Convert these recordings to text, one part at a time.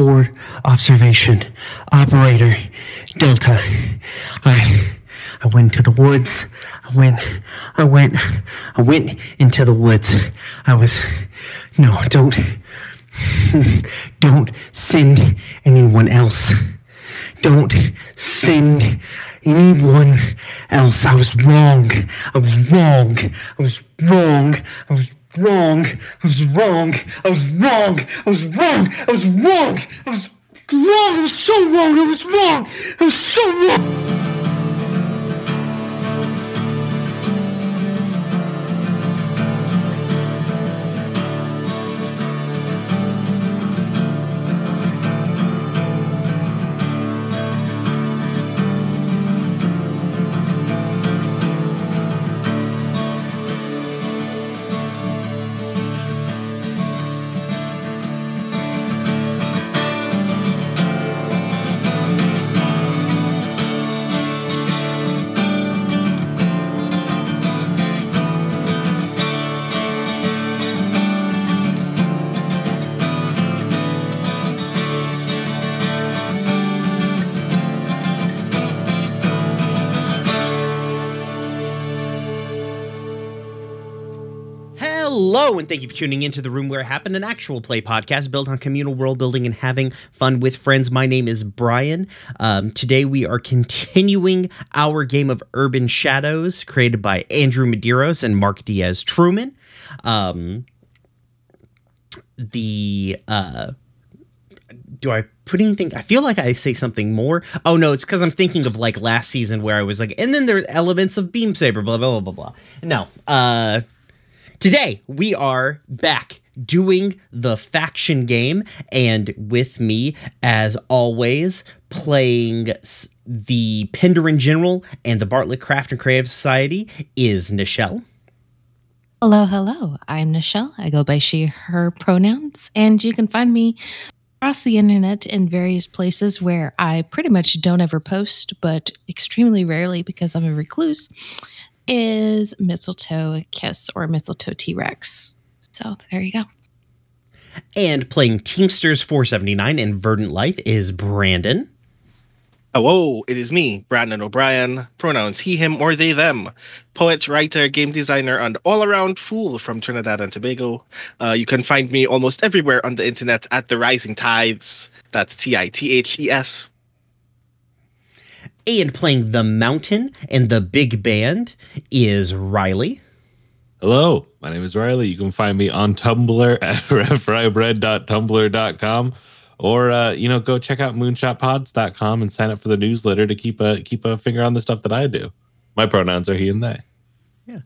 for observation. Operator Delta. I went to the woods. I went into the woods. Don't send anyone else. I was wrong. I was so wrong. Hello, and thank you for tuning into The Room Where It Happened, an actual play podcast built on communal world building and having fun with friends. My name is Brian. Today we are continuing our game of Urban Shadows, created by Andrew Medeiros and Mark Diaz-Truman. Do I put anything? I feel like I say something more. Oh, no, it's because I'm thinking of, like, last season where I was like, and then there are elements of Beam Saber, blah, blah, blah, blah, blah. No. Today, we are back doing the faction game, and with me, as always, playing the Pendrin General and the Bartlett Craft and Creative Society is Nichelle. Hello. I'm Nichelle. I go by she, her pronouns, and you can find me across the internet in various places where I pretty much don't ever post, but extremely rarely because I'm a recluse. Is Mistletoe Kiss or Mistletoe T-Rex. So there you go. And playing Teamsters 479 in Verdant Life is Brandon. Hello, it is me, Brandon O'Brien. Pronouns he, him, or they, them. Poet, writer, game designer, and all-around fool from Trinidad and Tobago. You can find me almost everywhere on the internet at The Rising Tithes. That's Tithes. And playing the Mountain and the Big Band is Riley. Hello, my name is Riley. You can find me on Tumblr at refrybread.tumblr.com, or go check out moonshotpods.com and sign up for the newsletter to keep a finger on the stuff that I do. My pronouns are he and they. Yeah.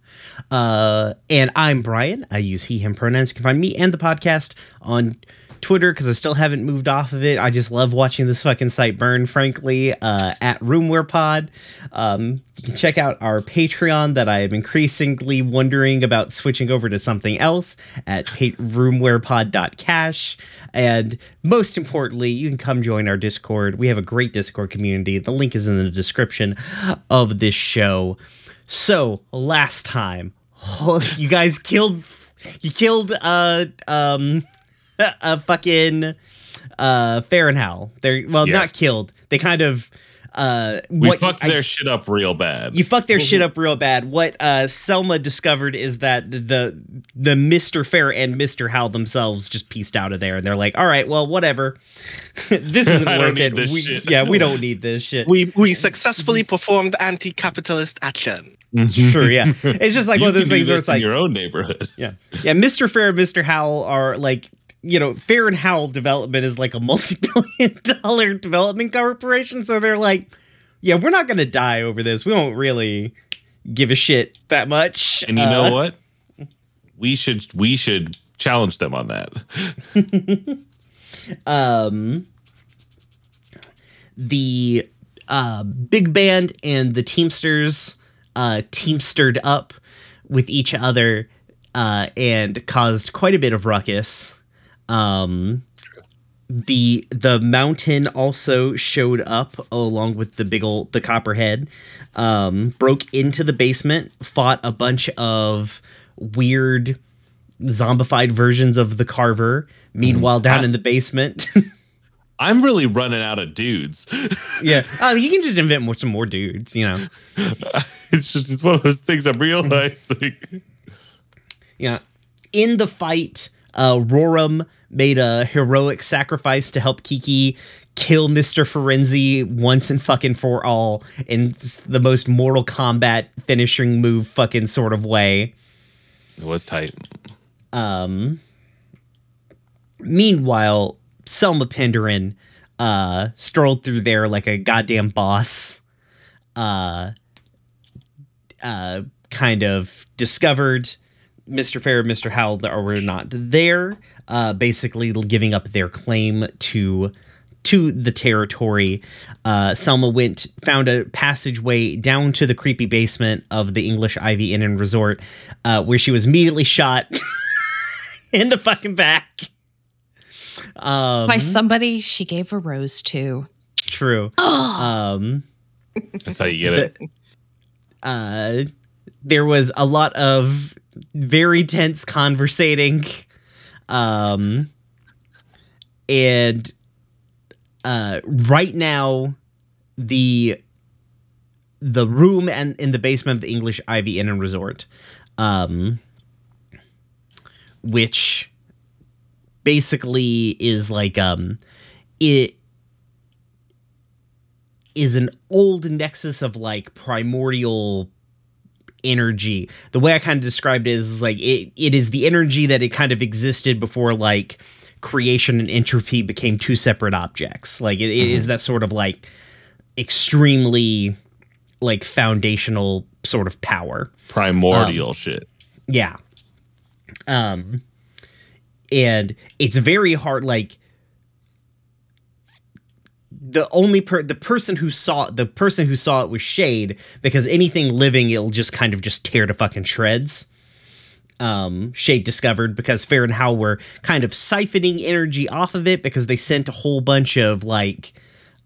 And I'm Brian. I use he, him pronouns. You can find me and the podcast on Twitter, because I still haven't moved off of it. I just love watching this fucking site burn, frankly, at roomwarepod. You can check out our Patreon that I am increasingly wondering about switching over to something else at roomwarepod.cash. And most importantly, you can come join our Discord. We have a great Discord community. The link is in the description of this show. So last time, you guys killed Fair and Howell. Not killed. They kind of their shit up real bad. You fucked their shit up real bad. What Selma discovered is that the Mr. Fair and Mr. Howell themselves just pieced out of there, and they're like, all right, well, whatever. This isn't worth it. We don't need this shit. We successfully performed anti-capitalist action. Sure, yeah. It's just like one of those things where it's like your own neighborhood. Yeah. Mr. Fair and Mr. Howell are like, Fair and Howell development is like a multi-billion-dollar development corporation. So they're like, yeah, we're not going to die over this. We won't really give a shit that much. And you know what? We should challenge them on that. The big band and the Teamsters teamstered up with each other and caused quite a bit of ruckus. The Mountain also showed up along with the Copperhead, broke into the basement, fought a bunch of weird zombified versions of the Carver. Meanwhile, down in the basement, I'm really running out of dudes. Yeah. Oh, you can just invent some more dudes, you know. It's just it's one of those things I'm realizing. Yeah. In the fight, Roram made a heroic sacrifice to help Kiki kill Mr. Ferenzi once and fucking for all in the most Mortal Kombat finishing move fucking sort of way. It was tight. Meanwhile, Selma Pendrin strolled through there like a goddamn boss. Kind of discovered Mr. Fair and Mr. Howell that were not there, basically giving up their claim to the territory. Selma found a passageway down to the creepy basement of the English Ivy Inn and Resort, where she was immediately shot in the fucking back. By somebody she gave a rose to. True. That's how you get it. There was a lot of very tense conversating. And right now, the room and in the basement of the English Ivy Inn and Resort, which basically is like it is an old nexus of like primordial energy. The way I kind of described it is like it is the energy that it kind of existed before like creation and entropy became two separate objects. Like it is that sort of like extremely like foundational sort of power. Primordial shit. Yeah. And it's very hard, like, the person who saw it was Shade, because anything living, it'll just kind of just tear to fucking shreds. Shade discovered, because Fair and Howell were kind of siphoning energy off of it, because they sent a whole bunch of, like,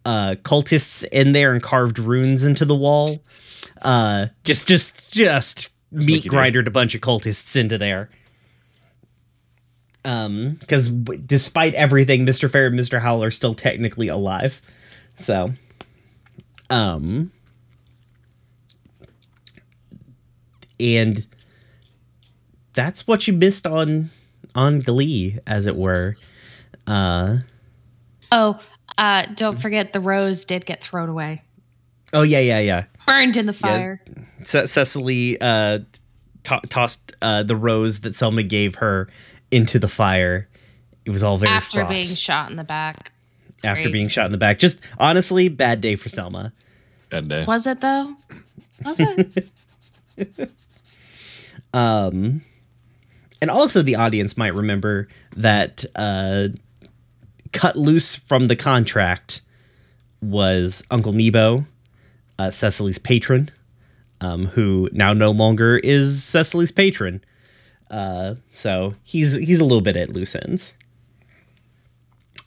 cultists in there and carved runes into the wall. Just meat grindered a bunch of cultists into there. Because despite everything, Mr. Fair and Mr. Howell are still technically alive. So, and that's what you missed on Glee, as it were. Don't forget the rose did get thrown away. Oh, yeah. Burned in the fire. Yes. Cecily tossed the rose that Selma gave her into the fire. It was all very after fraught. Being shot in the back. After Great. Being shot in the back. Just honestly, bad day for Selma. Bad day. Was it though? Was it? And also the audience might remember that cut loose from the contract was Uncle Nebo, Cecily's patron, who now no longer is Cecily's patron. So he's a little bit at loose ends.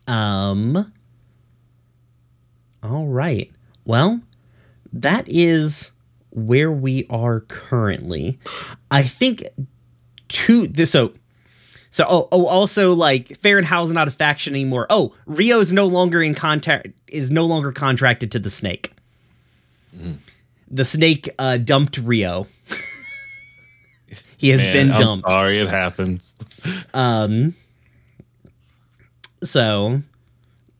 All right. Well, that is where we are currently. I think also like Fair and Howell's not a faction anymore. Oh, Rio's no longer contracted to the snake. Mm. The snake dumped Rio. He has been dumped. I'm sorry, it happens. So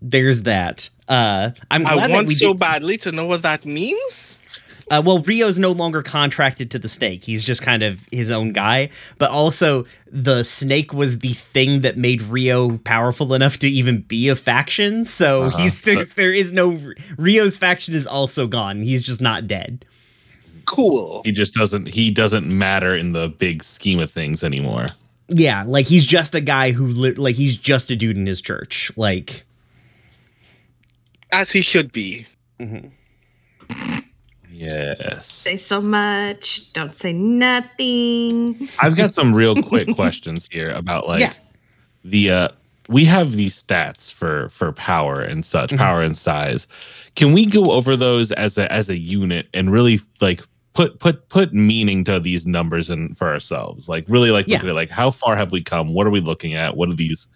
there's that. I'm glad I want that so badly to know what that means. Well, Rio's no longer contracted to the snake. He's just kind of his own guy. But also, the snake was the thing that made Rio powerful enough to even be a faction. So there is no Rio's faction is also gone. He's just not dead. Cool. He just doesn't matter in the big scheme of things anymore. Yeah, like he's just a guy who like he's just a dude in his church, like as he should be. Mm-hmm. Yes. Say so much, don't say nothing. I've got some real quick questions here about like we have these stats for power and such, mm-hmm. power and size. Can we go over those as a unit and really like put meaning to these numbers and for ourselves? Like really like look at it, like how far have we come? What are we looking at? What do these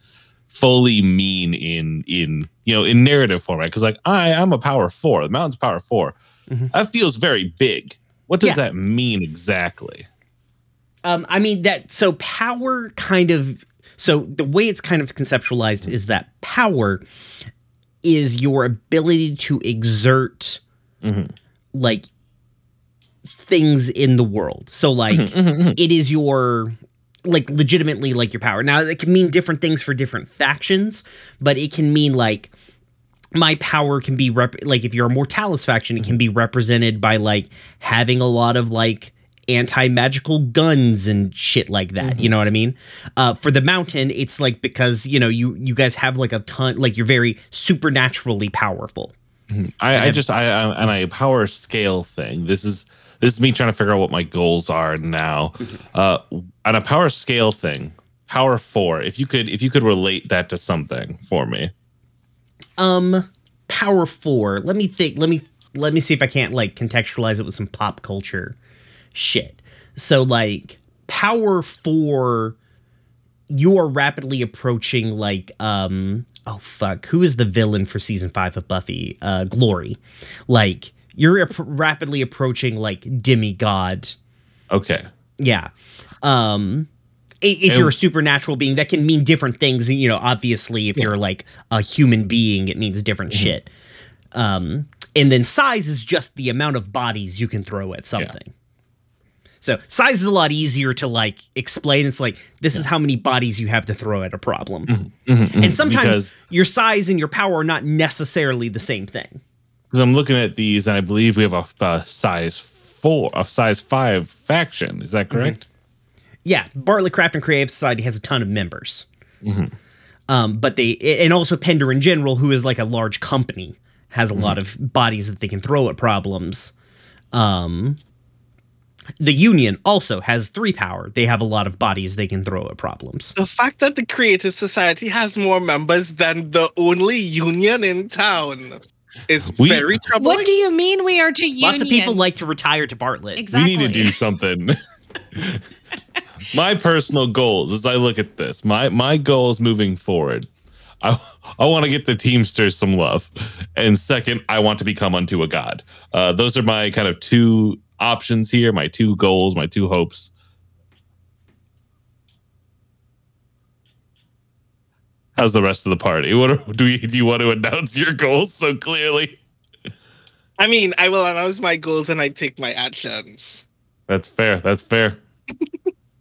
fully mean in narrative format. Because like I'm a power 4. The mountain's power 4. Mm-hmm. That feels very big. What does that mean exactly? I mean that. So power kind of. So the way it's kind of conceptualized is that power is your ability to exert like things in the world. So like it is your like legitimately like your power. Now it can mean different things for different factions, but it can mean like my power can be like if you're a Mortalis faction, it can be represented by like having a lot of like anti-magical guns and shit like that. You know what I mean? For the mountain, it's like because, you know, you guys have like a ton, like you're very supernaturally powerful. I power scale thing. This is me trying to figure out what my goals are now. On a power scale thing, power 4, if you could relate that to something for me. Power 4. Let me think. Let me see if I can't like contextualize it with some pop culture shit. So like power 4, you are rapidly approaching like oh fuck, who is the villain for season 5 of Buffy? Glory. Like you're rapidly approaching like demigod. Okay. Yeah. If you're a supernatural being, that can mean different things. You know, obviously, if you're like a human being, it means different shit. And then size is just the amount of bodies you can throw at something. Yeah. So size is a lot easier to like explain. It's like this is how many bodies you have to throw at a problem. And sometimes your size and your power are not necessarily the same thing. Because I'm looking at these, and I believe we have a size 4, a size 5 faction. Is that correct? Yeah, Bartlett Craft and Creative Society has a ton of members, but they and also Pendrin General, who is like a large company, has a lot of bodies that they can throw at problems. The Union also has 3 power; they have a lot of bodies they can throw at problems. The fact that the Creative Society has more members than the only union in town is very troubling. What do you mean we are to union? Lots of people like to retire to Bartlett. Exactly. We need to do something. My personal goals as I look at this, my goals moving forward, I want to get the Teamsters some love. And second, I want to become unto a god. Those are my kind of 2 options here, my 2 goals, my 2 hopes. How's the rest of the party? Do you want to announce your goals so clearly? I mean, I will announce my goals and I take my actions. That's fair. That's fair.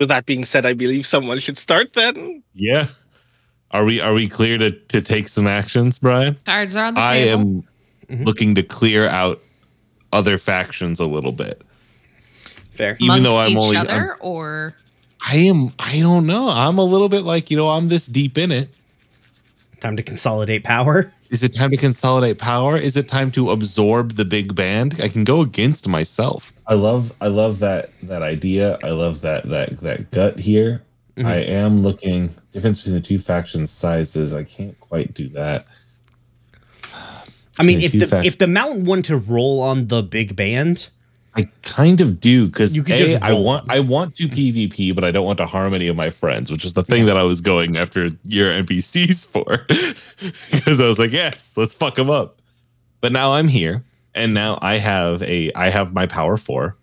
With that being said, I believe someone should start then. Yeah. Are we clear to take some actions, Brian? Cards are on the table. I am looking to clear out other factions a little bit. Fair. Even amongst though I'm each only other, or I don't know. I'm a little bit like, you know, I'm this deep in it. Time to consolidate power. Is it time to consolidate power? Is it time to absorb the big band? I can go against myself. I love that idea. I love that gut here. I am looking difference between the 2 factions sizes. I can't quite do that. I mean, if the mountain wanted to roll on the big band, I kind of do, because I want to PvP, but I don't want to harm any of my friends, which is the thing that I was going after your NPCs for. Because I was like, yes, let's fuck them up. But now I'm here, and now I have my power 4,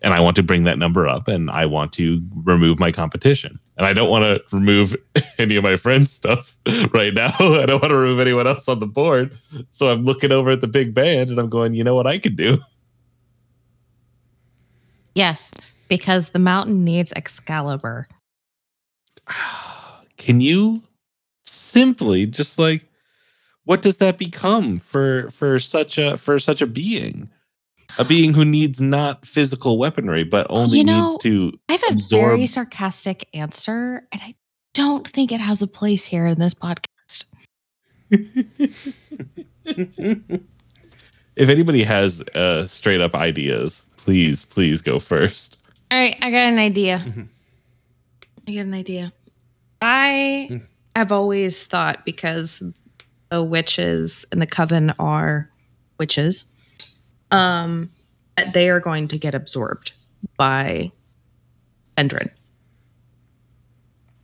and I want to bring that number up, and I want to remove my competition, and I don't want to remove any of my friends' stuff right now. I don't want to remove anyone else on the board, so I'm looking over at the big band, and I'm going, you know what I could do. Yes, because the mountain needs Excalibur. Can you simply just like, what does that become for such a being? A being who needs not physical weaponry, but only needs to I have a very sarcastic answer, and I don't think it has a place here in this podcast. If anybody has straight up ideas, Please go first. All right, I got an idea. I have always thought, because the witches in the coven are witches, that they are going to get absorbed by Pendrin.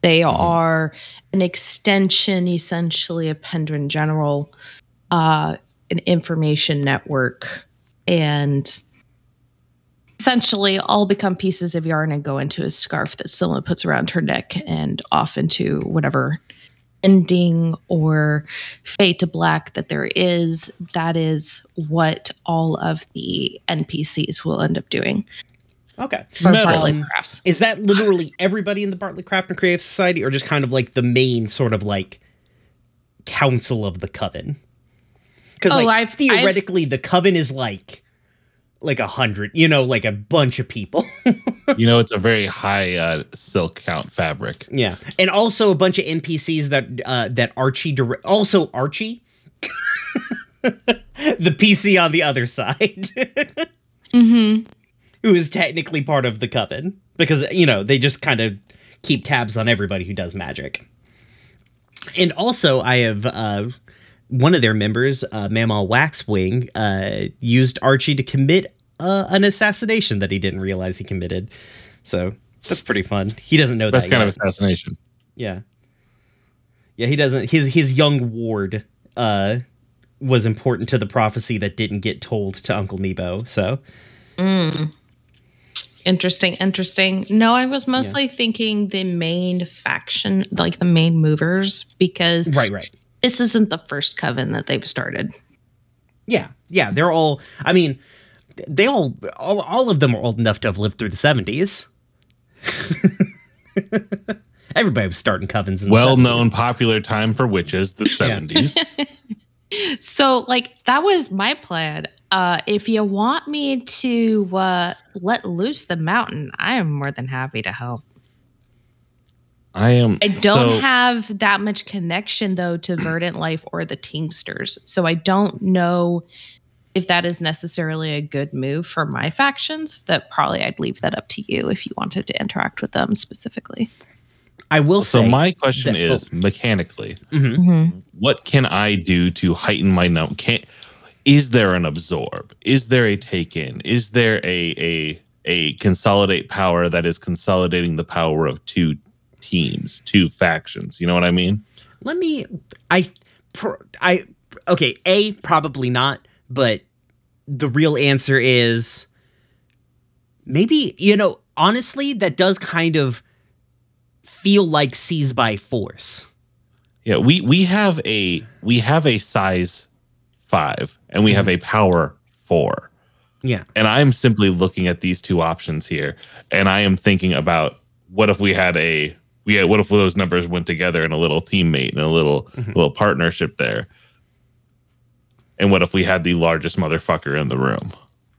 They are an extension, essentially, of Pendrin General, an information network, and essentially all become pieces of yarn and go into a scarf that Selma puts around her neck and off into whatever ending or fade to black that there is. That is what all of the NPCs will end up doing. Okay. No. Is that literally everybody in the Bartlett Craft and Creative Society, or just kind of like the main sort of like council of the Coven? Because theoretically, the Coven is like 100, you know, like a bunch of people. You know, it's a very high silk count fabric. Yeah. And also a bunch of NPCs that Archie... also Archie? The PC on the other side. Mm-hmm. Who is technically part of the Coven, because, you know, they just kind of keep tabs on everybody who does magic. And also I have one of their members, Mama Waxwing, used Archie to commit an assassination that he didn't realize he committed. So that's pretty fun. He doesn't know that kind of assassination. Yeah. Yeah, he doesn't. His young ward was important to the prophecy that didn't get told to Uncle Nebo. So... Mm. Interesting. No, I was mostly thinking the main faction, like the main movers, because this isn't the first Coven that they've started. Yeah, they're all, I mean, they all of them are old enough to have lived through the 70s. Everybody was starting Covens in the 70s. Well-known popular time for witches, the 70s. So, like, that was my plan. If you want me to let loose the mountain, I am more than happy to help. I don't have that much connection, though, to Verdant Life or the Teamsters. So I don't know if that is necessarily a good move for my factions. That probably I'd leave that up to you if you wanted to interact with them specifically. I will say. So my question is, mechanically, what can I do to heighten my number? Is there an absorb? Is there a take in? Is there a consolidate power that is consolidating the power of two teams, two factions? You know what I mean? Probably not. But the real answer is maybe, you know, honestly, that does kind of feel like seize by force. Yeah, we have a size 5 and we have a power 4. Yeah. And I'm simply looking at these two options here, and I am thinking about what if those numbers went together in a little teammate and a little partnership there. And what if we had the largest motherfucker in the room?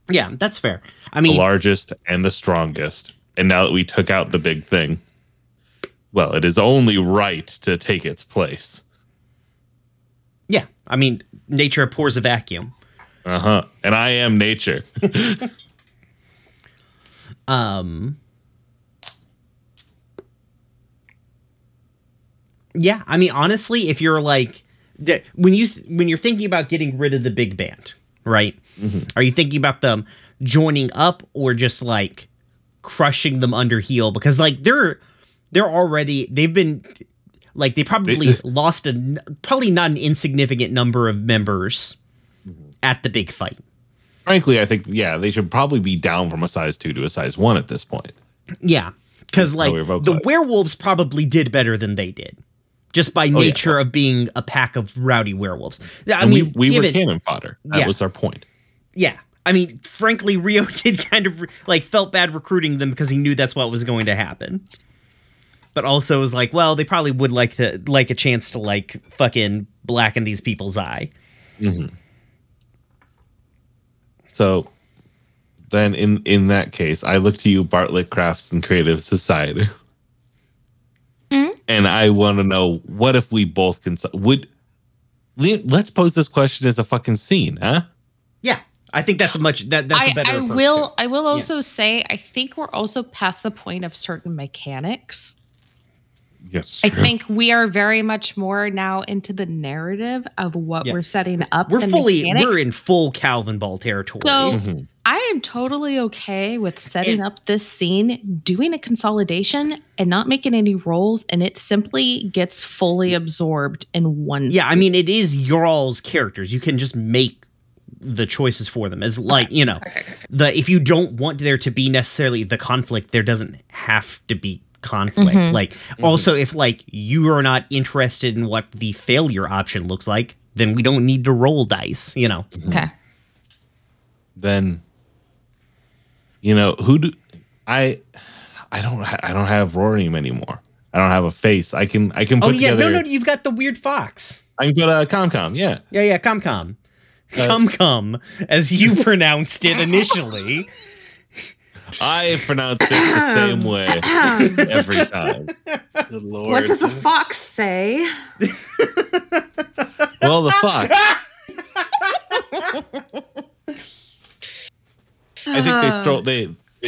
Yeah, that's fair. I mean, the largest and the strongest. And now that we took out the big thing, well, it is only right to take its place. Yeah, I mean, nature abhors a vacuum. Uh-huh. And I am nature. Yeah, I mean, honestly, if you're like... When you're thinking about getting rid of the big band, right? Mm-hmm. Are you thinking about them joining up or just, like, crushing them under heel? Because, like, they lost probably not an insignificant number of members at the big fight. Frankly, I think, yeah, they should probably be down from a size 2 to a size 1 at this point. Yeah, because, like, the werewolves probably did better than they did, just by nature of being a pack of rowdy werewolves. We were cannon fodder. That was our point. Yeah. I mean, frankly, Rio did kind of, like, felt bad recruiting them because he knew that's what was going to happen. But also was like, well, they probably would like a chance to, like, fucking blacken these people's eye. Mm-hmm. So then in that case, I look to you, Bartlett Crafts and Creative Society. Mm-hmm. And I want to know, what if we both let's pose this question as a fucking scene, huh? Yeah. I think that's a better approach. I will also say, I think we're also past the point of certain mechanics. Yes, I think we are very much more now into the narrative of what we're setting up. We're in full Calvin Ball territory. So I am totally okay with setting up this scene, doing a consolidation, and not making any rolls, and it simply gets fully absorbed in one. Yeah, scene. I mean, it is your all's characters. You can just make the choices for them. As like, okay. You know, okay. The if you don't want there to be necessarily the conflict, there doesn't have to be conflict. Mm-hmm. Like, mm-hmm. Also, if like you are not interested in what the failure option looks like, then we don't need to roll dice. You know. Mm-hmm. Okay. Then, you know, who do I don't have Roram anymore. I don't have a face. I can put together. Oh yeah, no, you've got the weird fox. I can put a ComCom, yeah. Yeah, ComCom. ComCom, as you pronounced it initially. I pronounced it the same way every time. Good Lord. What does a fox say? Well, the fox. I think they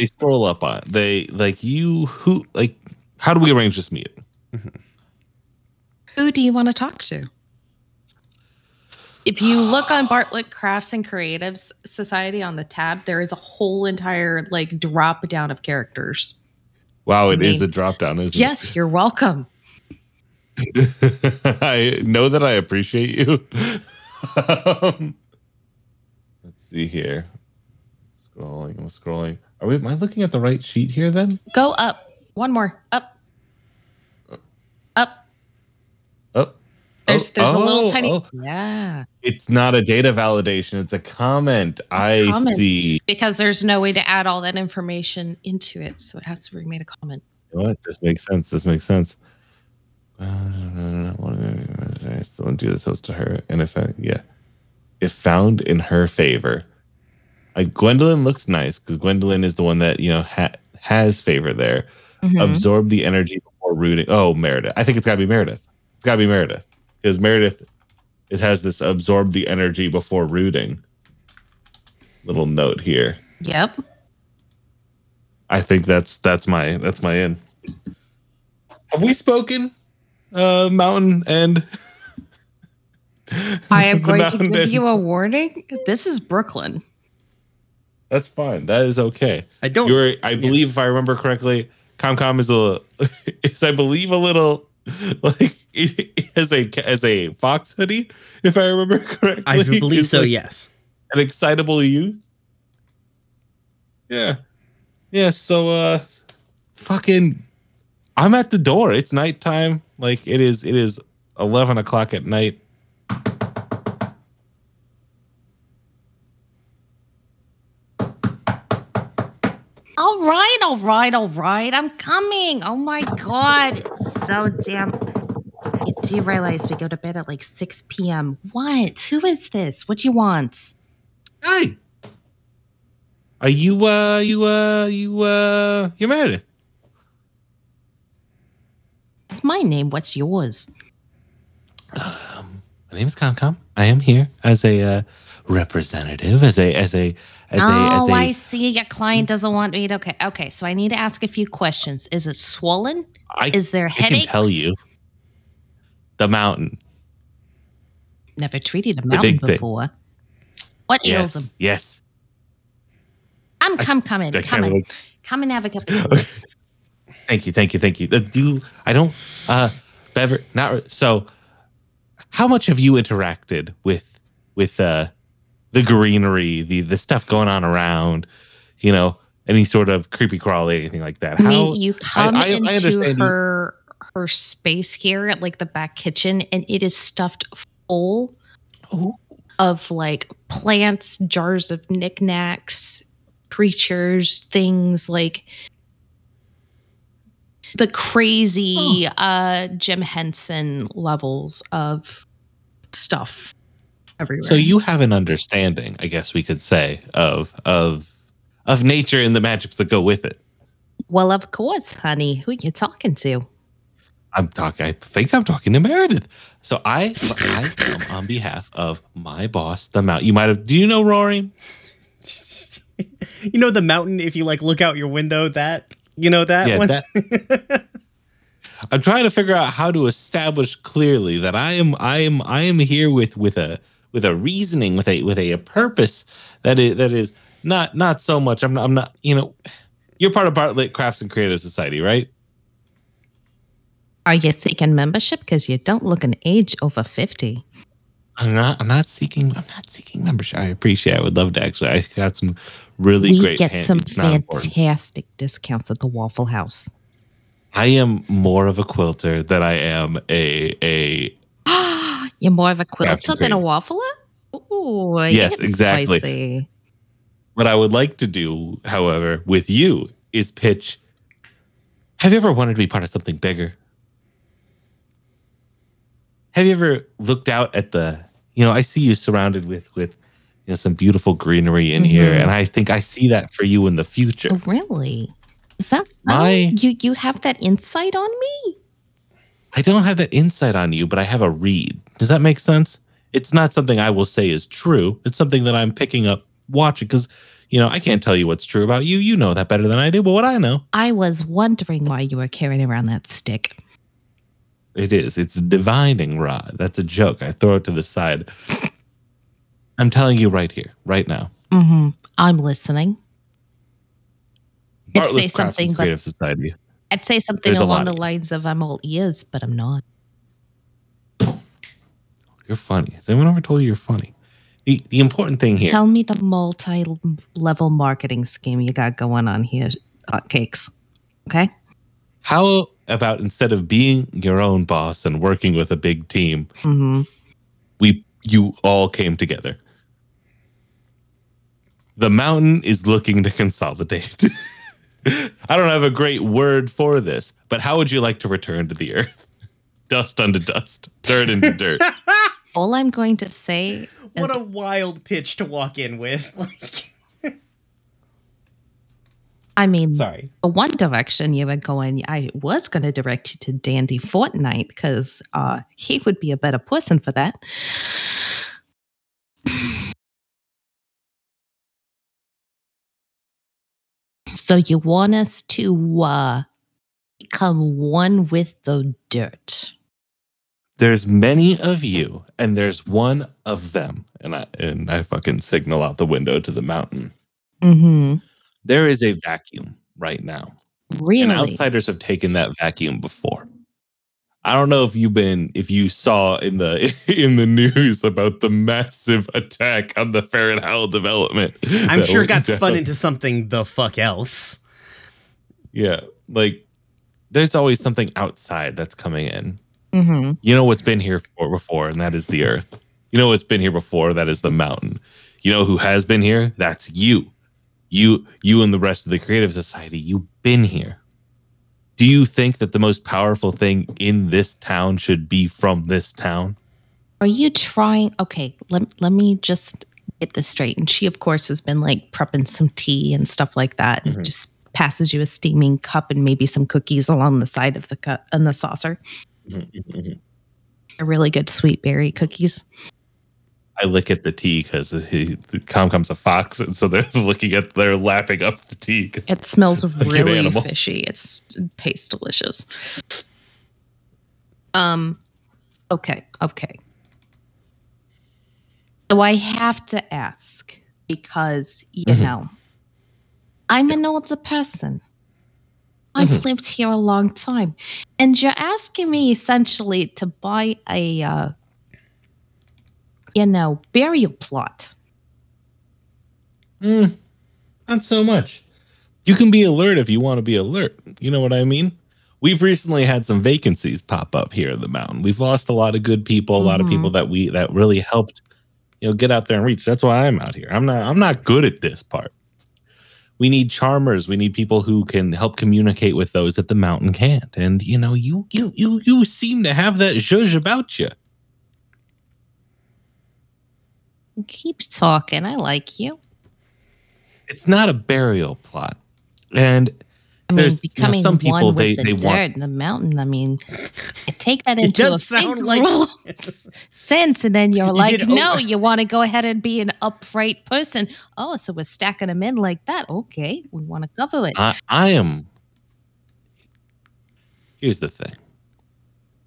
stroll up on it. They like you. Who like? How do we arrange this meeting? Mm-hmm. Who do you want to talk to? If you look on Bartlett Crafts and Creative Society on the tab, there is a whole entire like drop down of characters. Wow, it is a drop down, isn't it? Yes, you're welcome. I know that I appreciate you. Let's see here. I'm scrolling. Am I looking at the right sheet here then? Go up. One more. Up. There's a little tiny. Oh. Yeah. It's not a data validation. It's a comment. I see. Because there's no way to add all that information into it. So it has to be made a comment. You know what? This makes sense. I still don't do this host to her. And if found in her favor. Gwendolyn looks nice because Gwendolyn is the one that, you know, has favor there. Mm-hmm. Absorb the energy before rooting. Oh, Meredith. I think it's got to be Meredith. It's got to be Meredith because Meredith, it has this absorb the energy before rooting little note here. Yep. I think that's my in. Have we spoken, Mountain and? I am going to give you a warning. This is Brooklyn. That's fine. That is okay. I believe, if I remember correctly, ComCom is a little like as a fox hoodie. If I remember correctly, I believe so. Like, yes, an excitable youth. Yeah. So, I'm at the door. It's nighttime. Like it is 11:00 at night. All right. I'm coming. Oh, my God. It's so damn. I do realize we go to bed at like 6 p.m. What? Who is this? What do you want? Hey. Are you're Meredith? It's my name. What's yours? My name is ComCom. I am here as a representative, I see. Your client doesn't want me. Okay. So I need to ask a few questions. Is it swollen? Is there headaches? I can tell you. The mountain. Never treated a mountain before. Thing. What ails them? Yes. I'm coming. Come and have a cup of tea. Okay. Thank you. Beverly. Not so. How much have you interacted with the greenery, the stuff going on around, you know, any sort of creepy crawly, anything like that? I come into her space here at like the back kitchen, and it is stuffed full of like plants, jars of knickknacks, creatures, things like the crazy Jim Henson levels of stuff. Everywhere. So you have an understanding, I guess we could say, of nature and the magics that go with it. Well, of course, honey. Who are you talking to? I think I'm talking to Meredith. So I am on behalf of my boss, the mountain. Do you know Roram? You know the mountain. If you like, look out your window. That you know that one. That. I'm trying to figure out how to establish clearly that I am here with a reasoning, with a purpose that is Not so much. I'm not. You know, you're part of Bartlett Crafts and Creative Society, right? Are you seeking membership? Because you don't look an age over 50. I'm not seeking membership. I appreciate it. I would love to actually. I got some really great. We get some fantastic discounts at the Waffle House. I am more of a quilter than I am a. You're more of a quilter than a waffler? Ooh, yes, exactly. Spicy. What I would like to do, however, with you is pitch. Have you ever wanted to be part of something bigger? Have you ever looked out at the, you know, I see you surrounded with you know, some beautiful greenery in here, and I think I see that for you in the future. Oh, really? Is that something? You have that insight on me? I don't have that insight on you, but I have a read. Does that make sense? It's not something I will say is true. It's something that I'm picking up watching because, you know, I can't tell you what's true about you. You know that better than I do, but what I know. I was wondering why you were carrying around that stick. It is. It's a divining rod. That's a joke. I throw it to the side. I'm telling you right here, right now. Mm-hmm. I'm listening. Bartlett Crafts and Creative Society. I'd say something along the lines of I'm all ears, but I'm not. You're funny. Has anyone ever told you you're funny? The important thing here. Tell me the multi-level marketing scheme you got going on here, hotcakes. Okay? How about instead of being your own boss and working with a big team, you all came together. The mountain is looking to consolidate. I don't have a great word for this, but how would you like to return to the earth? Dust unto dust, dirt into dirt. All I'm going to say is... What a wild pitch to walk in with. I mean, sorry. The one direction you were going, I was going to direct you to Dandy Fortnite because he would be a better person for that. So you want us to become one with the dirt. There's many of you, and there's one of them. And I fucking signal out the window to the mountain. Mm-hmm. There is a vacuum right now. Really? And outsiders have taken that vacuum before. I don't know if you saw in the news about the massive attack on the Fair and Howell development. I'm sure it got spun into something the fuck else. Yeah, like there's always something outside that's coming in. Mm-hmm. You know what's been here before, and that is the earth. You know what's been here before, that is the mountain. You know who has been here? That's you. You and the rest of the creative society. You've been here. Do you think that the most powerful thing in this town should be from this town? Are you trying? Okay, let me just get this straight. And she, of course, has been like prepping some tea and stuff like that. Mm-hmm. And just passes you a steaming cup and maybe some cookies along the side of the cup and the saucer. Mm-hmm. They're really good sweet berry cookies. I lick at the tea because the ComCom's a fox, and so they're lapping up the tea. It smells really fishy. It tastes delicious. Okay. So I have to ask because you know I'm an older person. I've lived here a long time, and you're asking me essentially to buy a. Burial plot. Not so much. You can be alert if you want to be alert. You know what I mean? We've recently had some vacancies pop up here in the mountain. We've lost a lot of good people, a lot of people that really helped, you know, get out there and reach. That's why I'm out here. I'm not good at this part. We need charmers. We need people who can help communicate with those that the mountain can't. And you know, you seem to have that zhuzh about you. Keep talking. I like you. It's not a burial plot, and I mean, there's becoming some people one with they dirt want in the mountain. I mean, I take that into a figure sense, and then you're you want to go ahead and be an upright person. Oh, so we're stacking them in like that. Okay, we want to cover it. I am. Here's the thing: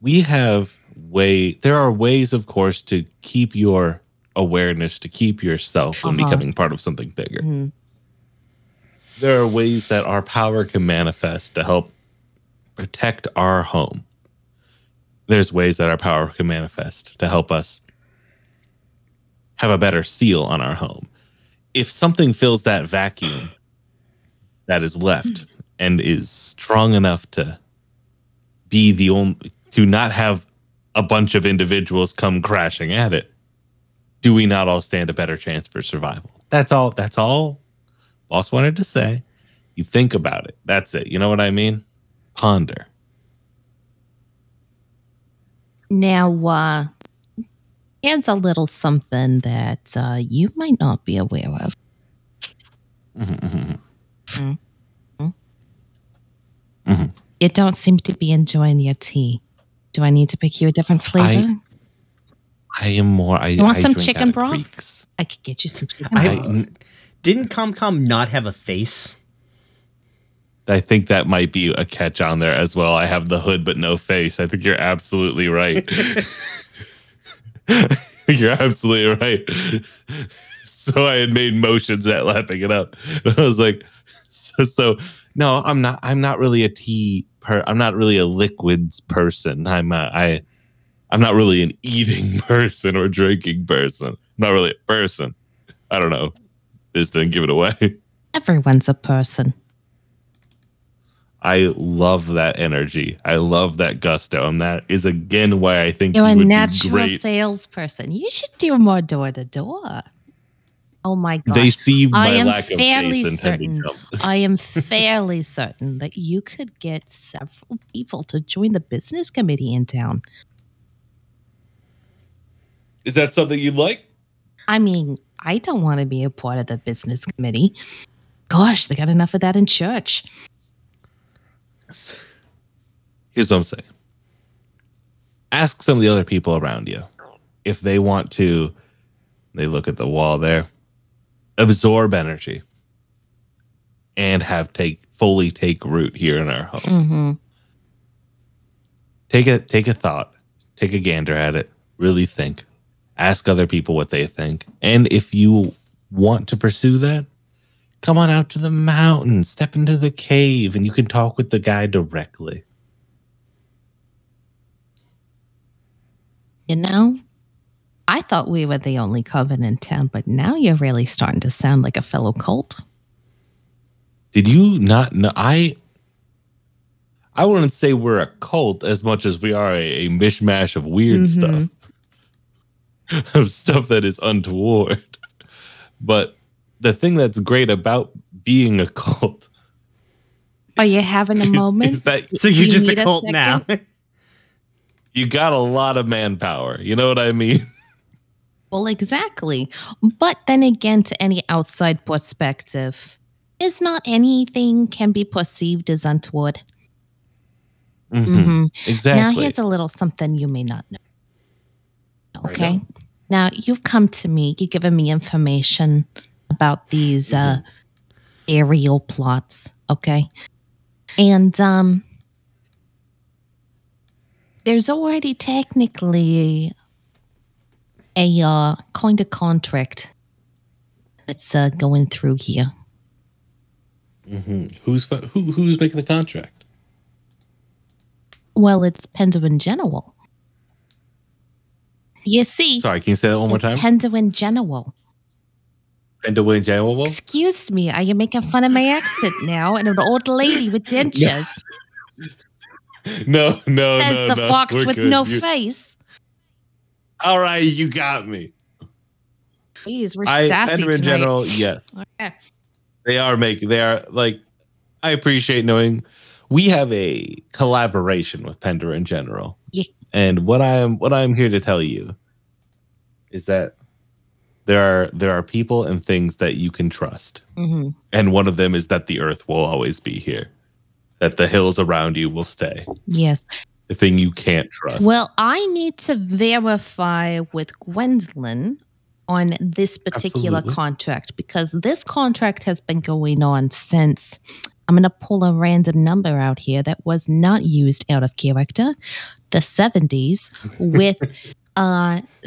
we have There are ways, of course, to keep your awareness, to keep yourself from becoming part of something bigger. there are ways that our power can manifest to help protect our home. There's ways that our power can manifest to help us have a better seal on our home. If something fills that vacuum that is left and is strong enough to be the only, to not have a bunch of individuals come crashing at it, do we not all stand a better chance for survival? That's all Boss wanted to say. You think about it. That's it. You know what I mean? Ponder. Now, here's a little something that you might not be aware of. Mm-hmm. Mm-hmm. You don't seem to be enjoying your tea. Do I need to pick you a different flavor? I am more. You want some chicken broth? I could get you some chicken broth. Didn't ComCom not have a face? I think that might be a catch on there as well. I have the hood, but no face. I think you're absolutely right. You're absolutely right. So I had made motions at lapping it up. And I was like, so no, I'm not really a tea person. I'm not really a liquids person. I'm not really an eating person or drinking person. I'm not really a person. I don't know. This didn't give it away. Everyone's a person. I love that energy. I love that gusto. And that is, again, why I think you're a natural salesperson. You should do more door to door. Oh, my gosh. They see my lack of face and I am fairly certain that you could get several people to join the business committee in town. Is that something you'd like? I mean, I don't want to be a part of the business committee. Gosh, they got enough of that in church. Here's what I'm saying. Ask some of the other people around you if they want to. They look at the wall there. Absorb energy and have fully take root here in our home. Mm-hmm. Take a thought. Take a gander at it. Really think. Ask other people what they think. And if you want to pursue that, come on out to the mountain, step into the cave, and you can talk with the guy directly. You know, I thought we were the only coven in town, but now you're really starting to sound like a fellow cult. Did you not know? I wouldn't say we're a cult as much as we are a mishmash of weird stuff. Of stuff that is untoward. But the thing that's great about being a cult. Are you having a moment? So you're just a cult now. You got a lot of manpower. You know what I mean? Well, exactly. But then again, to any outside perspective, is not anything can be perceived as untoward. Mm-hmm. Mm-hmm. Exactly. Now here's a little something you may not know. Okay. Right now you've come to me. You've given me information about these aerial plots. Okay. And there's already technically a kind of contract that's going through here. Mm-hmm. Who's making the contract? Well, it's Pendrin General. You see. Sorry, can you say that one more time? Pendrin General. Pendrin General? Excuse me, are you making fun of my accent now? And an old lady with dentures. No. Says the fox with no face. All right, you got me. Please, we're sassy tonight. Pendrin General, yes. Okay. I appreciate knowing. We have a collaboration with Pendrin General. Yeah. And what I'm here to tell you is that there are people and things that you can trust. Mm-hmm. And one of them is that the earth will always be here, that the hills around you will stay. Yes. The thing you can't trust. Well, I need to verify with Gwendolyn on this particular contract, because this contract has been going on since. I'm going to pull a random number out here that was not used out of character. The 70s with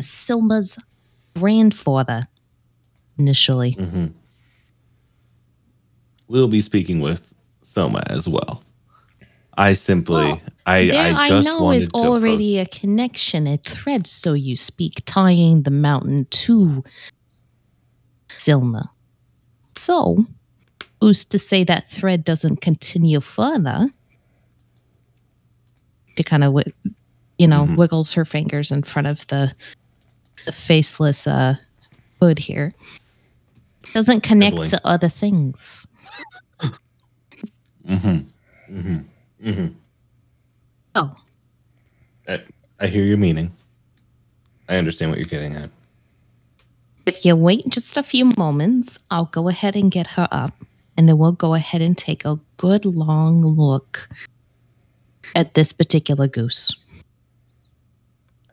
Selma's grandfather initially. Mm-hmm. we'll be speaking with Selma as well. I know there's already a connection, a thread, so you speak, tying the mountain to Selma. So, who's to say that thread doesn't continue further? She kind of, wiggles her fingers in front of the faceless hood here. Doesn't connect to other things. Mm-hmm. Mm-hmm. Mm-hmm. Oh. I hear your meaning. I understand what you're getting at. If you wait just a few moments, I'll go ahead and get her up, and then we'll go ahead and take a good long look at this particular goose.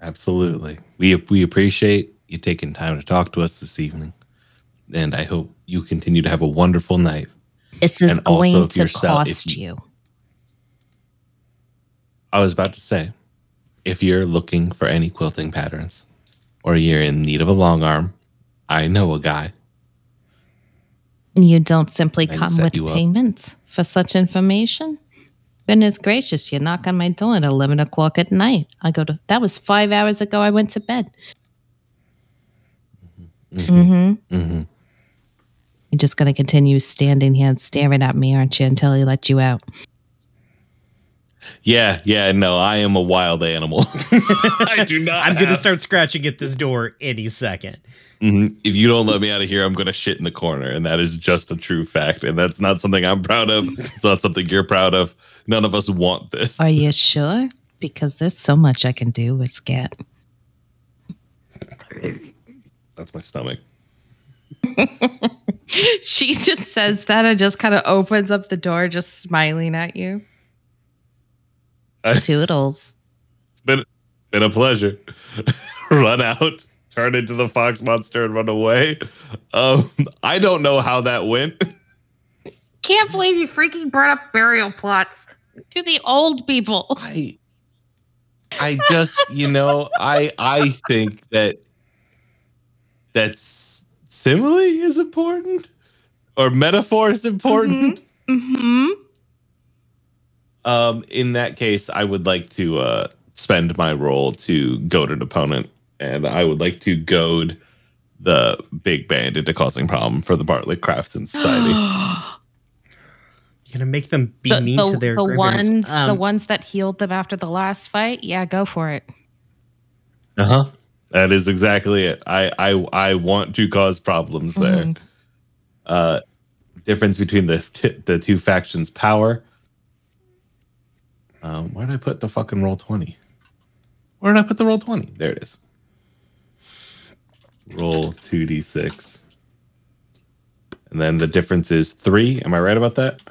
Absolutely. We appreciate you taking time to talk to us this evening, and I hope you continue to have a wonderful night. This is going to cost you. I was about to say, if you're looking for any quilting patterns or you're in need of a long arm, I know a guy. And you don't simply come with payments for such information? Goodness gracious, you knock on my door at 11 o'clock at night. That was 5 hours ago I went to bed. Mm-hmm. Mm-hmm. Mm-hmm. You're just going to continue standing here and staring at me, aren't you, until he let you out? Yeah, no, I am a wild animal. I do not. I'm going to start scratching at this door any second. Mm-hmm. If you don't let me out of here, I'm going to shit in the corner. And that is just a true fact. And that's not something I'm proud of. It's not something you're proud of. None of us want this. Are you sure? Because there's so much I can do with scat. That's my stomach. She just says that and just kind of opens up the door, just smiling at you. Toodles. It's been a pleasure. Run out, turn into the fox monster, and run away. I don't know how that went. Can't believe you freaking brought up burial plots to the old people. I just, I think that simile is important, or metaphor is important. Mm-hmm. In that case, I would like to spend my roll to goad an opponent, and I would like to goad the big band into causing problem for the Bartlett Crafts and Society. You're gonna make them be mean to their grandparents. The ones that healed them after the last fight. Yeah, go for it. Uh huh. That is exactly it. I want to cause problems there. Mm-hmm. Difference between the two factions' power. Where did I put the fucking roll 20? Where did I put the roll 20? There it is. Roll 2d6. And then the difference is 3. Am I right about that?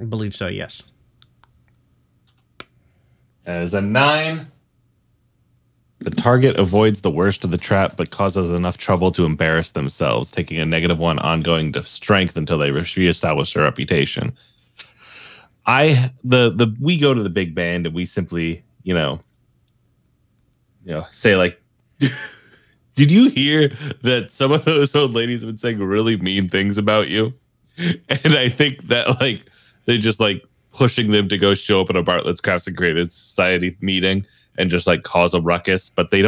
I believe so, yes. That is a 9. The target avoids the worst of the trap, but causes enough trouble to embarrass themselves, taking a -1 ongoing to strength until they reestablish their reputation. We go to the big band and we simply, say like, did you hear that some of those old ladies have been saying really mean things about you? And I think that like, they just like pushing them to go show up at a Bartlett's Crafts and Creative Society meeting and just like cause a ruckus, but they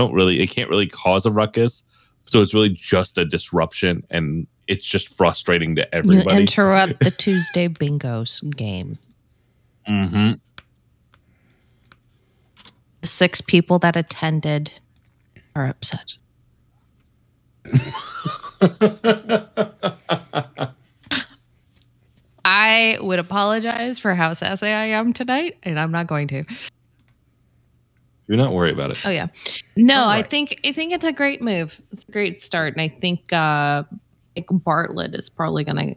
can't really cause a ruckus. So it's really just a disruption, and it's just frustrating to everybody. You interrupt the Tuesday bingos game. Mm-hmm. 6 people that attended are upset. I would apologize for how sassy I am tonight, and I'm not going to. Do not worry about it. Oh yeah, no, I think it's a great move. It's a great start, and I think Bartlett is probably gonna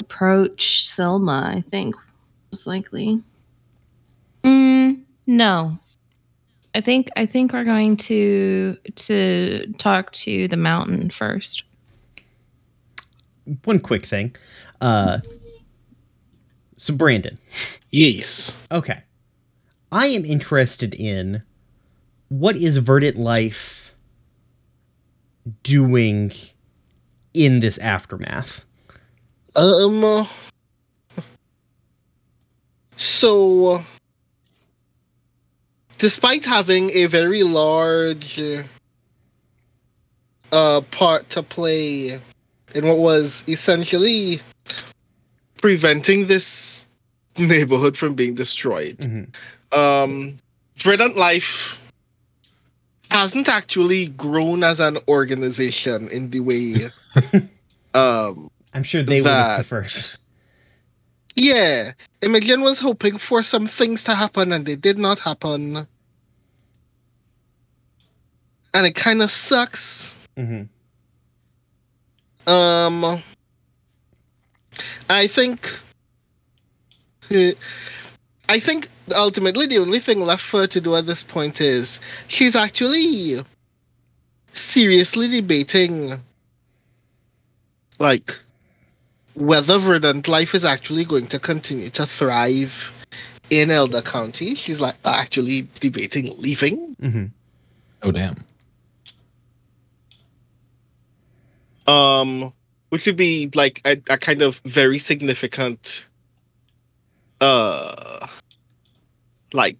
approach Selma. I think most likely. No, I think we're going to talk to the mountain first. One quick thing. So Brandon. Yes. Okay. I am interested in what is Verdant Life doing in this aftermath? So, despite having a very large part to play in what was essentially preventing this neighborhood from being destroyed, Verdant Life hasn't actually grown as an organization in the way I'm sure they would have preferred. Yeah, Imogen was hoping for some things to happen, and they did not happen. And it kind of sucks. I think ultimately the only thing left for her to do at this point is she's actually seriously debating, like, whether Verdant Life is actually going to continue to thrive in Elder County. She's, like, actually debating leaving. Oh, damn. Which would be, like, a kind of very significant, like,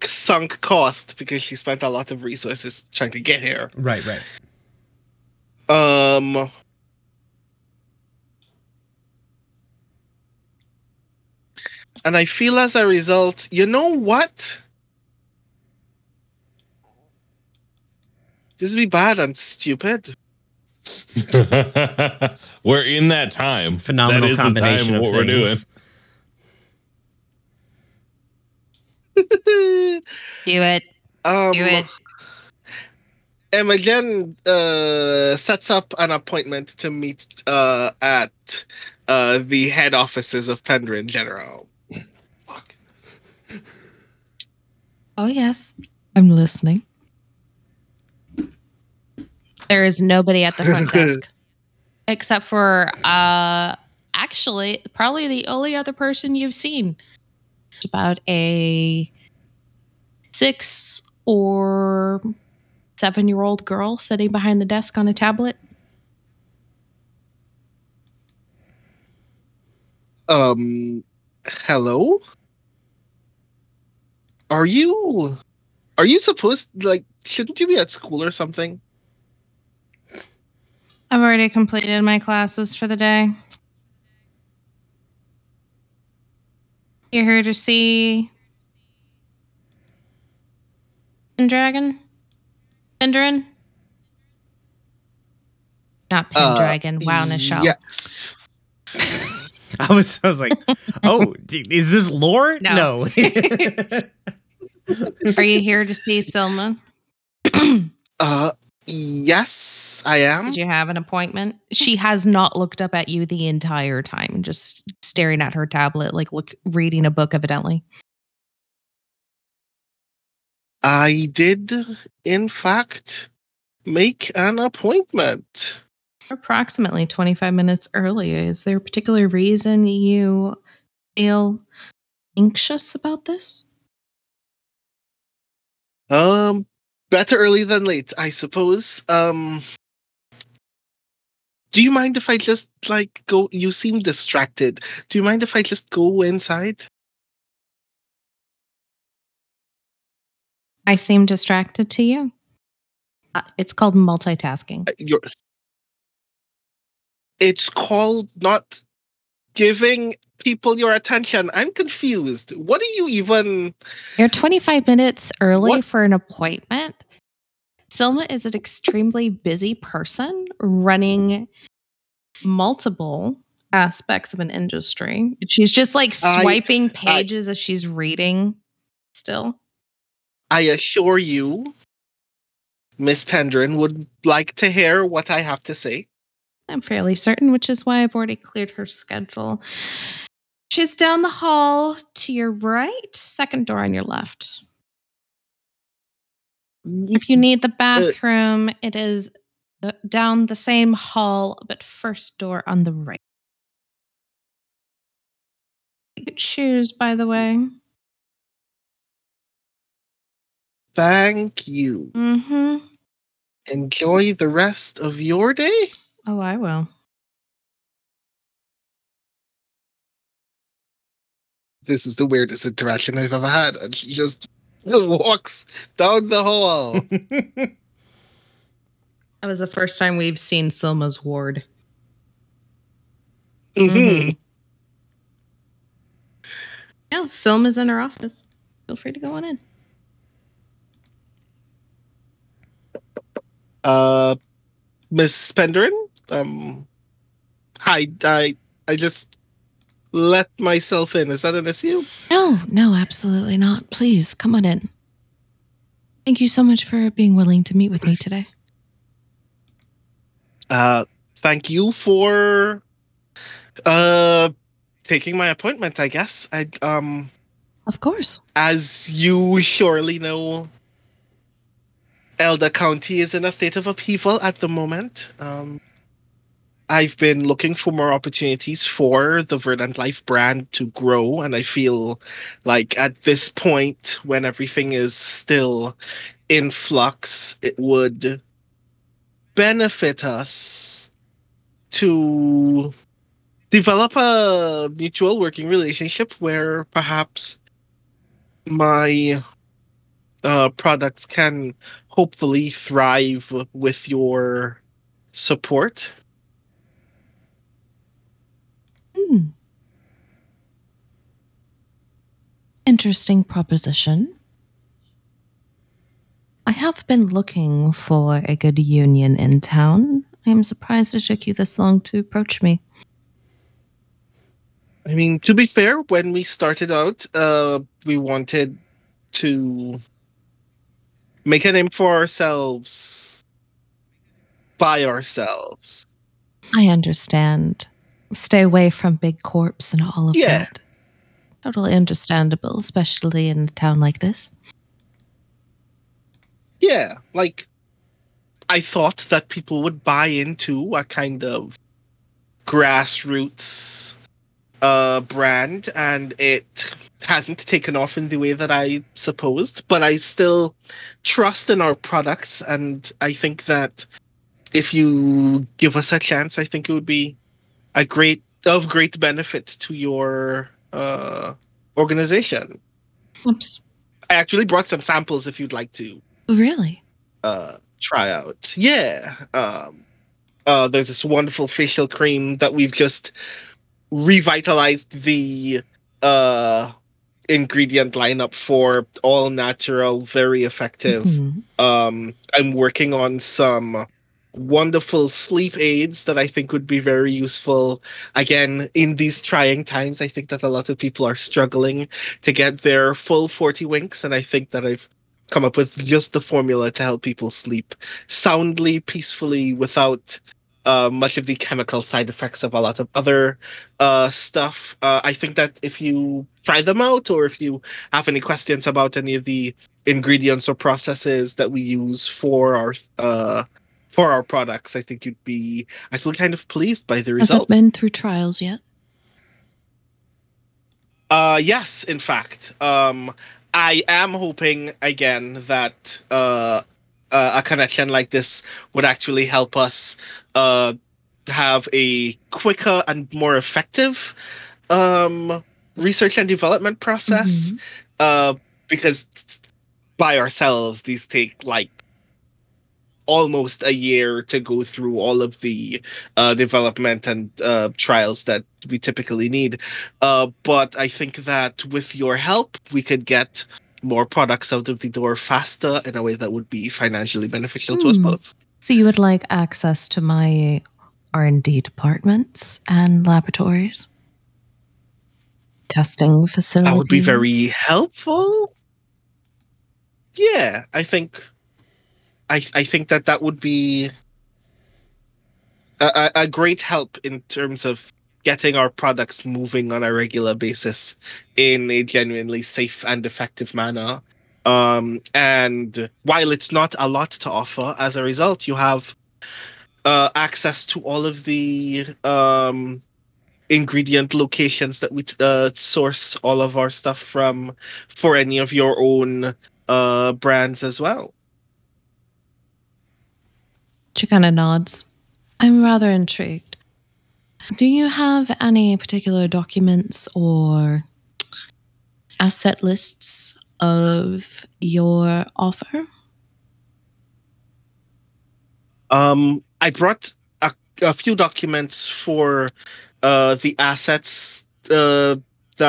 sunk cost, because she spent a lot of resources trying to get here. And I feel as a result, you know what? This would be bad and stupid. We're in that time. Phenomenal that combination time of what things. We're doing. Do it. Do it. Imogen sets up an appointment to meet at the head offices of Pendrin General. Fuck. Oh, yes. I'm listening. There is nobody at the front desk. Except for, actually, probably the only other person you've seen. It's about a 6 or 7-year-old girl sitting behind the desk on a tablet. Hello? Are you supposed, like, shouldn't you be at school or something? I've already completed my classes for the day. You're here to see Pendrin? Not Pendragon. Wow, Nichelle. Yes. I was like, oh, is this lore? No. Are you here to see Selma? Yes, I am. Did you have an appointment? She has not looked up at you the entire time, just staring at her tablet, like reading a book, evidently. I did, in fact, make an appointment. Approximately 25 minutes early. Is there a particular reason you feel anxious about this? Better early than late, I suppose. Do you mind if I just, like, go? You seem distracted. Do you mind if I just go inside? I seem distracted to you. It's called multitasking. It's called not giving people your attention. I'm confused. What are you even... You're 25 minutes early for an appointment. Selma is an extremely busy person running multiple aspects of an industry. She's just, like, swiping pages as she's reading still. I assure you, Miss Pendrin would like to hear what I have to say. I'm fairly certain, which is why I've already cleared her schedule. She's down the hall to your right, second door on your left. If you need the bathroom, it is down the same hall, but first door on the right. Good shoes, by the way. Thank you. Enjoy the rest of your day. Oh, I will. this is the weirdest interaction I've ever had. And she just walks down the hall. That was the first time we've seen Selma's ward. Mm-hmm. No, Selma's in her office. Feel free to go on in. Miss Pendrin? Hi, I just let myself in. Is that an issue? No, absolutely not. Please, come on in. Thank you so much for being willing to meet with me today. Thank you for taking my appointment, I guess. Of course. As you surely know, Elder County is in a state of upheaval at the moment. I've been looking for more opportunities for the Verdant Life brand to grow, and I feel like at this point, when everything is still in flux, it would benefit us to develop a mutual working relationship where perhaps my products can hopefully thrive with your support. Interesting proposition. I have been looking for a good union in town. I'm surprised it took you this long to approach me. I mean, to be fair, when we started out, we wanted to make a name for ourselves by ourselves. I understand. Stay away from big corps and all of that. Totally understandable, especially in a town like this. Yeah, like, I thought that people would buy into a kind of grassroots brand, and it hasn't taken off in the way that I supposed, but I still trust in our products, and I think that if you give us a chance, I think it would be of great benefit to your organization. Oops. I actually brought some samples if you'd like to. Really? Try out. Yeah. There's this wonderful facial cream that we've just revitalized the ingredient lineup for, all natural, very effective. Mm-hmm. I'm working on some wonderful sleep aids that I think would be very useful. Again, in these trying times, I think that a lot of people are struggling to get their full 40 winks, and I think that I've come up with just the formula to help people sleep soundly, peacefully, without much of the chemical side effects of a lot of other stuff. I think that if you try them out, or if you have any questions about any of the ingredients or processes that we use for our products, I think you'd be actually kind of pleased by the results. Has it been through trials yet? Yes, in fact. I am hoping, again, that a connection like this would actually help us have a quicker and more effective research and development process. Mm-hmm. Because by ourselves, these take, like, almost a year to go through all of the development and trials that we typically need. But I think that with your help, we could get more products out of the door faster in a way that would be financially beneficial to us both. So you would like access to my R&D departments and laboratories? Testing facilities? That would be very helpful. Yeah, I think... I think that would be a great help in terms of getting our products moving on a regular basis in a genuinely safe and effective manner. And while it's not a lot to offer, as a result, you have access to all of the ingredient locations that we source all of our stuff from for any of your own brands as well. She kind of nods. I'm rather intrigued. Do you have any particular documents or asset lists of your offer? I brought a few documents for the assets that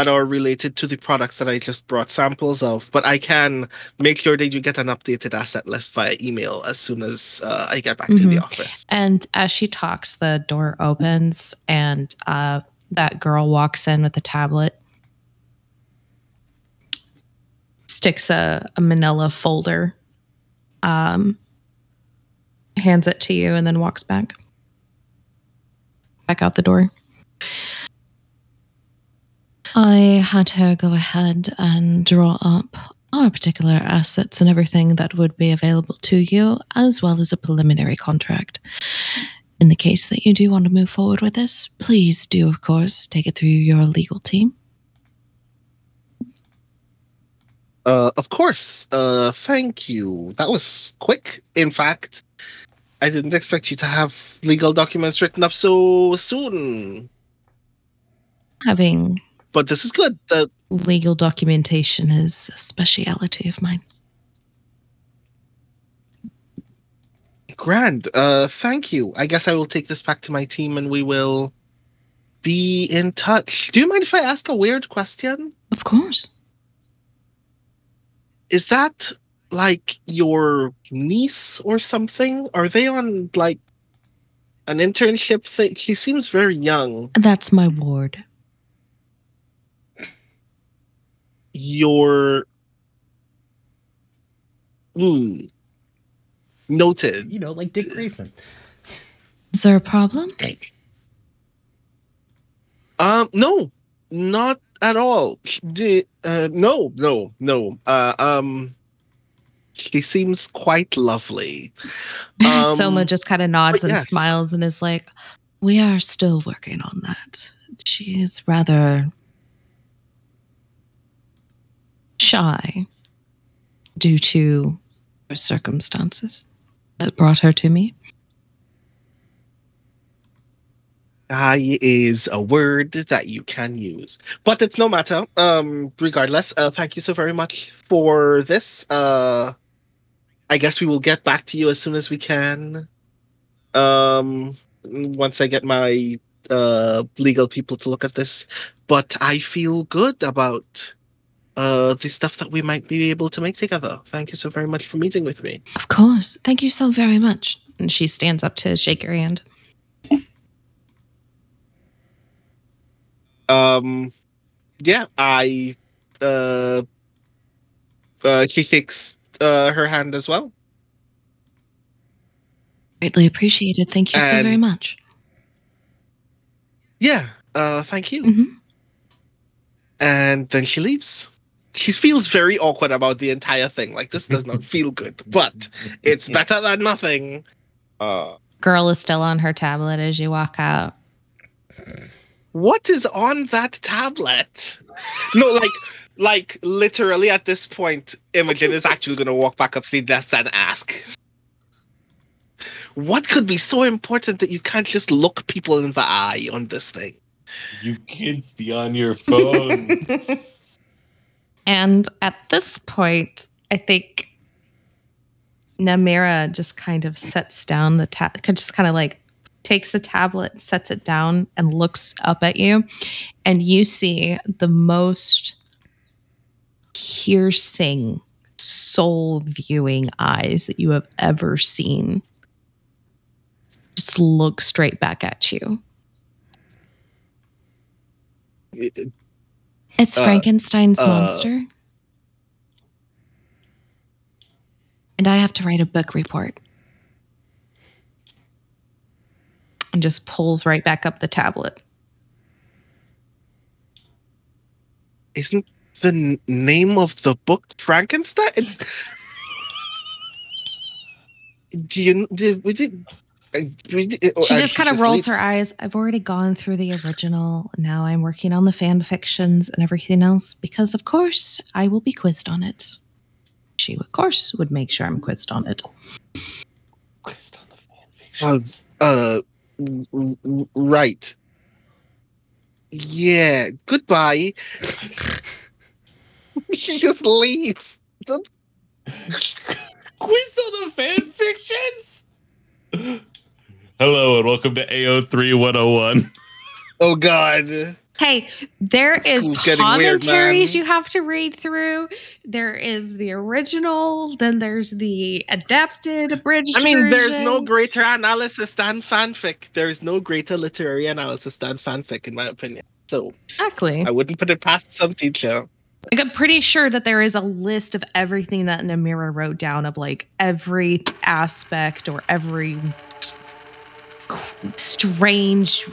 are related to the products that I just brought samples of, but I can make sure that you get an updated asset list via email as soon as I get back to the office. And as she talks, the door opens and that girl walks in with a tablet, sticks a manila folder, hands it to you, and then walks back out the door. I had her go ahead and draw up our particular assets and everything that would be available to you, as well as a preliminary contract. In the case that you do want to move forward with this, please do, of course, take it through your legal team. Of course. Thank you. That was quick. In fact, I didn't expect you to have legal documents written up so soon. But this is good. Legal documentation is a speciality of mine. Grand. Thank you. I guess I will take this back to my team and we will be in touch. Do you mind if I ask a weird question? Of course. Is that like your niece or something? Are they on like an internship thing? She seems very young. That's my ward. Noted. You know, like Dick Grayson. Is there a problem? No, not at all. No. She seems quite lovely. Selma just kind of nods and smiles and is like, "We are still working on that. She is rather shy due to her circumstances that brought her to me." Shy is a word that you can use, but it's no matter. Regardless, thank you so very much for this. I guess we will get back to you as soon as we can. Once I get my legal people to look at this, but I feel good about the stuff that we might be able to make together. Thank you so very much for meeting with me. Of course. Thank you so very much. And she stands up to shake your hand. She shakes her hand as well. Greatly appreciated. Thank you so very much. Yeah. Thank you. Mm-hmm. And then she leaves. She feels very awkward about the entire thing. Like, this does not feel good, but it's better than nothing. Girl is still on her tablet as you walk out. What is on that tablet? No, like literally at this point, Imogen is actually going to walk back up to the desk and ask, what could be so important that you can't just look people in the eye on this thing? You kids be on your phones. And at this point, I think Namira just kind of sets down the tablet, just kind of like takes the tablet, sets it down, and looks up at you. And you see the most piercing, soul-viewing eyes that you have ever seen just look straight back at you. It's Frankenstein's monster. And I have to write a book report. And just pulls right back up the tablet. Isn't the name of the book Frankenstein? She just kind of rolls her eyes. I've already gone through the original. Now I'm working on the fan fictions and everything else because, of course, I will be quizzed on it. She, of course, would make sure I'm quizzed on it. Quizzed on the fan fictions. Right. Yeah. Goodbye. She just leaves. Quiz on the fan fictions. Hello and welcome to AO3101. Oh God. Hey, there is commentaries you have to read through. There is the original. Then there's the adapted, abridged version. There's no greater analysis than fanfic. There is no greater literary analysis than fanfic, in my opinion. So exactly, I wouldn't put it past some teacher. Like, I'm pretty sure that there is a list of everything that Namira wrote down of like every aspect or every strange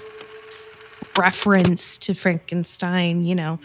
reference to Frankenstein, you know.